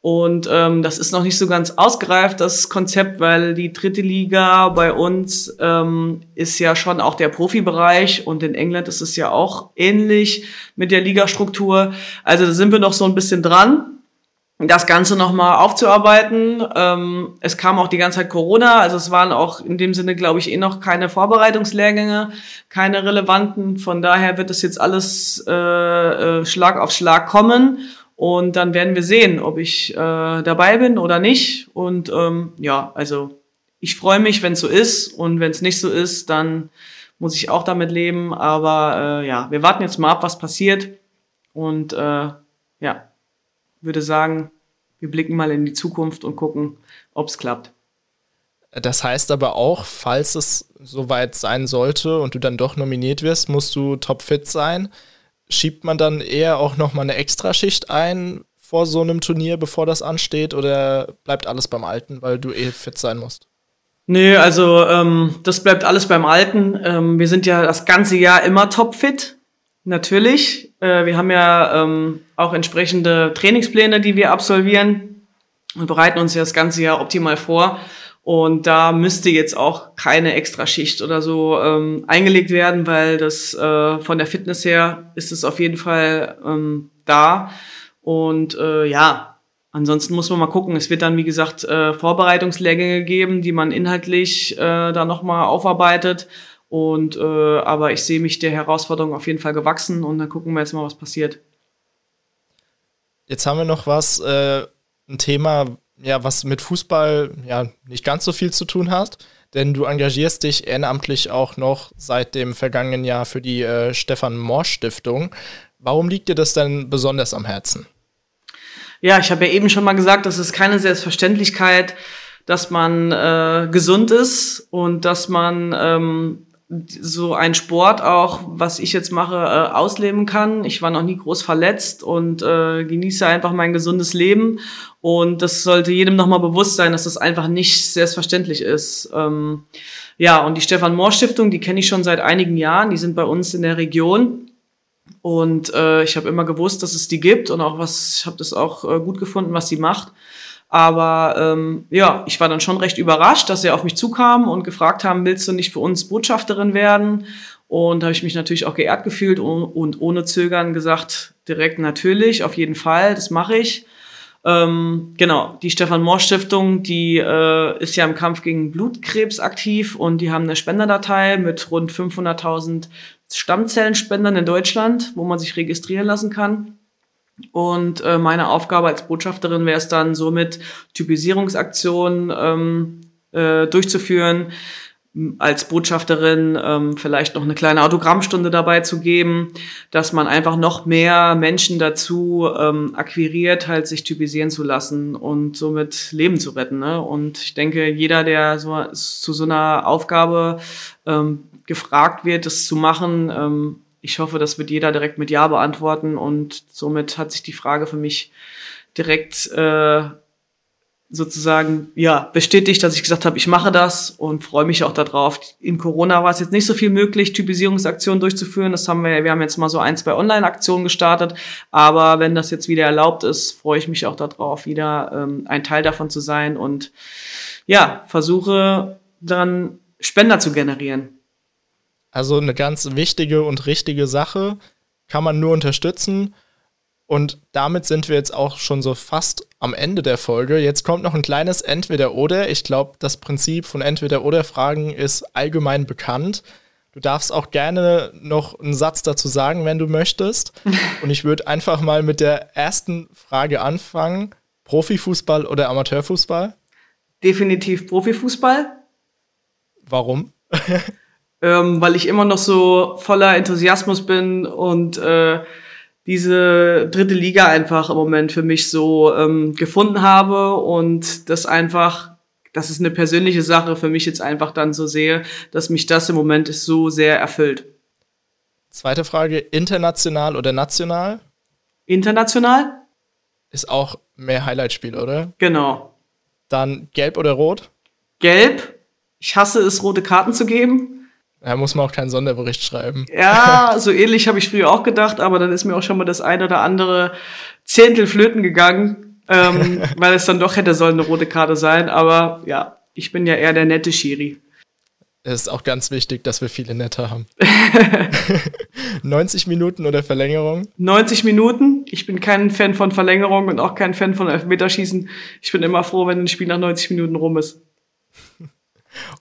Und ähm, das ist noch nicht so ganz ausgereift, das Konzept, weil die dritte Liga bei uns ähm, ist ja schon auch der Profibereich, und in England ist es ja auch ähnlich mit der Ligastruktur. Also da sind wir noch so ein bisschen dran, das Ganze nochmal aufzuarbeiten. Ähm, es kam auch die ganze Zeit Corona, also es waren auch in dem Sinne, glaube ich, eh noch keine Vorbereitungslehrgänge, keine relevanten. Von daher wird das jetzt alles äh, äh, Schlag auf Schlag kommen, und dann werden wir sehen, ob ich äh, dabei bin oder nicht. Und ähm, ja, also ich freue mich, wenn es so ist, und wenn es nicht so ist, dann muss ich auch damit leben. Aber äh, ja, wir warten jetzt mal ab, was passiert, und äh, ja. würde sagen, wir blicken mal in die Zukunft und gucken, ob es klappt. Das heißt aber auch, falls es soweit sein sollte und du dann doch nominiert wirst, musst du topfit sein. Schiebt man dann eher auch nochmal eine Extraschicht ein vor so einem Turnier, bevor das ansteht, oder bleibt alles beim Alten, weil du eh fit sein musst? Nö, also ähm, das bleibt alles beim Alten. Ähm, wir sind ja das ganze Jahr immer topfit. Natürlich, äh, wir haben ja ähm, auch entsprechende Trainingspläne, die wir absolvieren, und bereiten uns ja das ganze Jahr optimal vor. Und da müsste jetzt auch keine Extraschicht oder so ähm, eingelegt werden, weil das äh, von der Fitness her ist es auf jeden Fall ähm, da. Und äh, ja, ansonsten muss man mal gucken. Es wird dann, wie gesagt, äh, Vorbereitungslehrgänge geben, die man inhaltlich äh, da nochmal aufarbeitet. Und äh, aber ich sehe mich der Herausforderung auf jeden Fall gewachsen und dann gucken wir jetzt mal, was passiert. Jetzt haben wir noch was, äh, ein Thema, ja, was mit Fußball ja nicht ganz so viel zu tun hat, denn du engagierst dich ehrenamtlich auch noch seit dem vergangenen Jahr für die äh, Stefan-Mohr-Stiftung. Warum liegt dir das denn besonders am Herzen? Ja, ich habe ja eben schon mal gesagt, das ist keine Selbstverständlichkeit, dass man äh, gesund ist und dass man ähm, so einen Sport auch, was ich jetzt mache, äh, ausleben kann. Ich war noch nie groß verletzt und äh, genieße einfach mein gesundes Leben. Und das sollte jedem nochmal bewusst sein, dass das einfach nicht selbstverständlich ist. Ähm, ja, und die Stefan-Mohr-Stiftung, die kenne ich schon seit einigen Jahren. Die sind bei uns in der Region. Und äh, ich habe immer gewusst, dass es die gibt und auch was, ich habe das auch äh, gut gefunden, was sie macht. Aber ähm, ja, ich war dann schon recht überrascht, dass sie auf mich zukamen und gefragt haben, willst du nicht für uns Botschafterin werden? Und da habe ich mich natürlich auch geehrt gefühlt und, und ohne Zögern gesagt, direkt natürlich, auf jeden Fall, das mache ich. Ähm, genau, die Stefan-Morsch-Stiftung, die äh, ist ja im Kampf gegen Blutkrebs aktiv und die haben eine Spenderdatei mit rund fünfhunderttausend Stammzellenspendern in Deutschland, wo man sich registrieren lassen kann. Und äh, meine Aufgabe als Botschafterin wäre es dann, somit Typisierungsaktionen ähm, äh, durchzuführen, als Botschafterin ähm, vielleicht noch eine kleine Autogrammstunde dabei zu geben, dass man einfach noch mehr Menschen dazu ähm, akquiriert, halt sich typisieren zu lassen und somit Leben zu retten, ne? Und ich denke, jeder, der so, zu so einer Aufgabe ähm, gefragt wird, das zu machen, ähm, ich hoffe, das wird jeder direkt mit Ja beantworten und somit hat sich die Frage für mich direkt äh, sozusagen ja bestätigt, dass ich gesagt habe, ich mache das und freue mich auch darauf. In Corona war es jetzt nicht so viel möglich, Typisierungsaktionen durchzuführen. Das haben wir, wir haben jetzt mal so ein, zwei Online-Aktionen gestartet, aber wenn das jetzt wieder erlaubt ist, freue ich mich auch darauf, wieder ähm, ein Teil davon zu sein und ja, versuche dann Spender zu generieren. Also eine ganz wichtige und richtige Sache, kann man nur unterstützen. Und damit sind wir jetzt auch schon so fast am Ende der Folge. Jetzt kommt noch ein kleines Entweder-Oder. Ich glaube, das Prinzip von Entweder-Oder-Fragen ist allgemein bekannt. Du darfst auch gerne noch einen Satz dazu sagen, wenn du möchtest. Und ich würde einfach mal mit der ersten Frage anfangen. Profifußball oder Amateurfußball? Definitiv Profifußball. Warum? Ähm, weil ich immer noch so voller Enthusiasmus bin und äh, diese dritte Liga einfach im Moment für mich so ähm, gefunden habe und das einfach, das ist eine persönliche Sache für mich jetzt einfach dann so sehe, dass mich das im Moment ist so sehr erfüllt. Zweite Frage, international oder national? International. Ist auch mehr Highlightspiel, oder? Genau. Dann gelb oder rot? Gelb. Ich hasse es, rote Karten zu geben. Da muss man auch keinen Sonderbericht schreiben. Ja, so ähnlich habe ich früher auch gedacht, aber dann ist mir auch schon mal das ein oder andere Zehntel flöten gegangen, ähm, weil es dann doch hätte sollen eine rote Karte sein. Aber ja, ich bin ja eher der nette Schiri. Es ist auch ganz wichtig, dass wir viele Nette haben. neunzig Minuten oder Verlängerung? neunzig Minuten. Ich bin kein Fan von Verlängerung und auch kein Fan von Elfmeterschießen. Ich bin immer froh, wenn ein Spiel nach neunzig Minuten rum ist.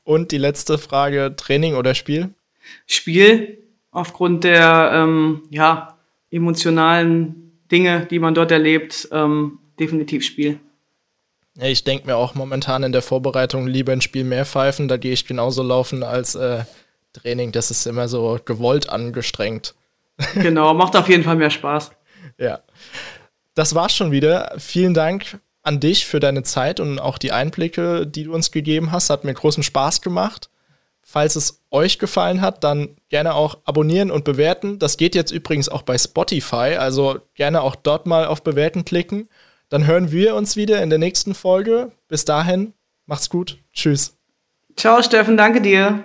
Und die letzte Frage, Training oder Spiel? Spiel, aufgrund der ähm, ja, emotionalen Dinge, die man dort erlebt, ähm, definitiv Spiel. Ich denke mir auch momentan in der Vorbereitung lieber ein Spiel mehr pfeifen, da gehe ich genauso laufen als äh, Training. Das ist immer so gewollt angestrengt. Genau, macht auf jeden Fall mehr Spaß. Ja, das war's schon wieder. Vielen Dank an dich für deine Zeit und auch die Einblicke, die du uns gegeben hast. Hat mir großen Spaß gemacht. Falls es euch gefallen hat, dann gerne auch abonnieren und bewerten. Das geht jetzt übrigens auch bei Spotify, also gerne auch dort mal auf Bewerten klicken. Dann hören wir uns wieder in der nächsten Folge. Bis dahin, macht's gut. Tschüss. Ciao, Steffen, danke dir.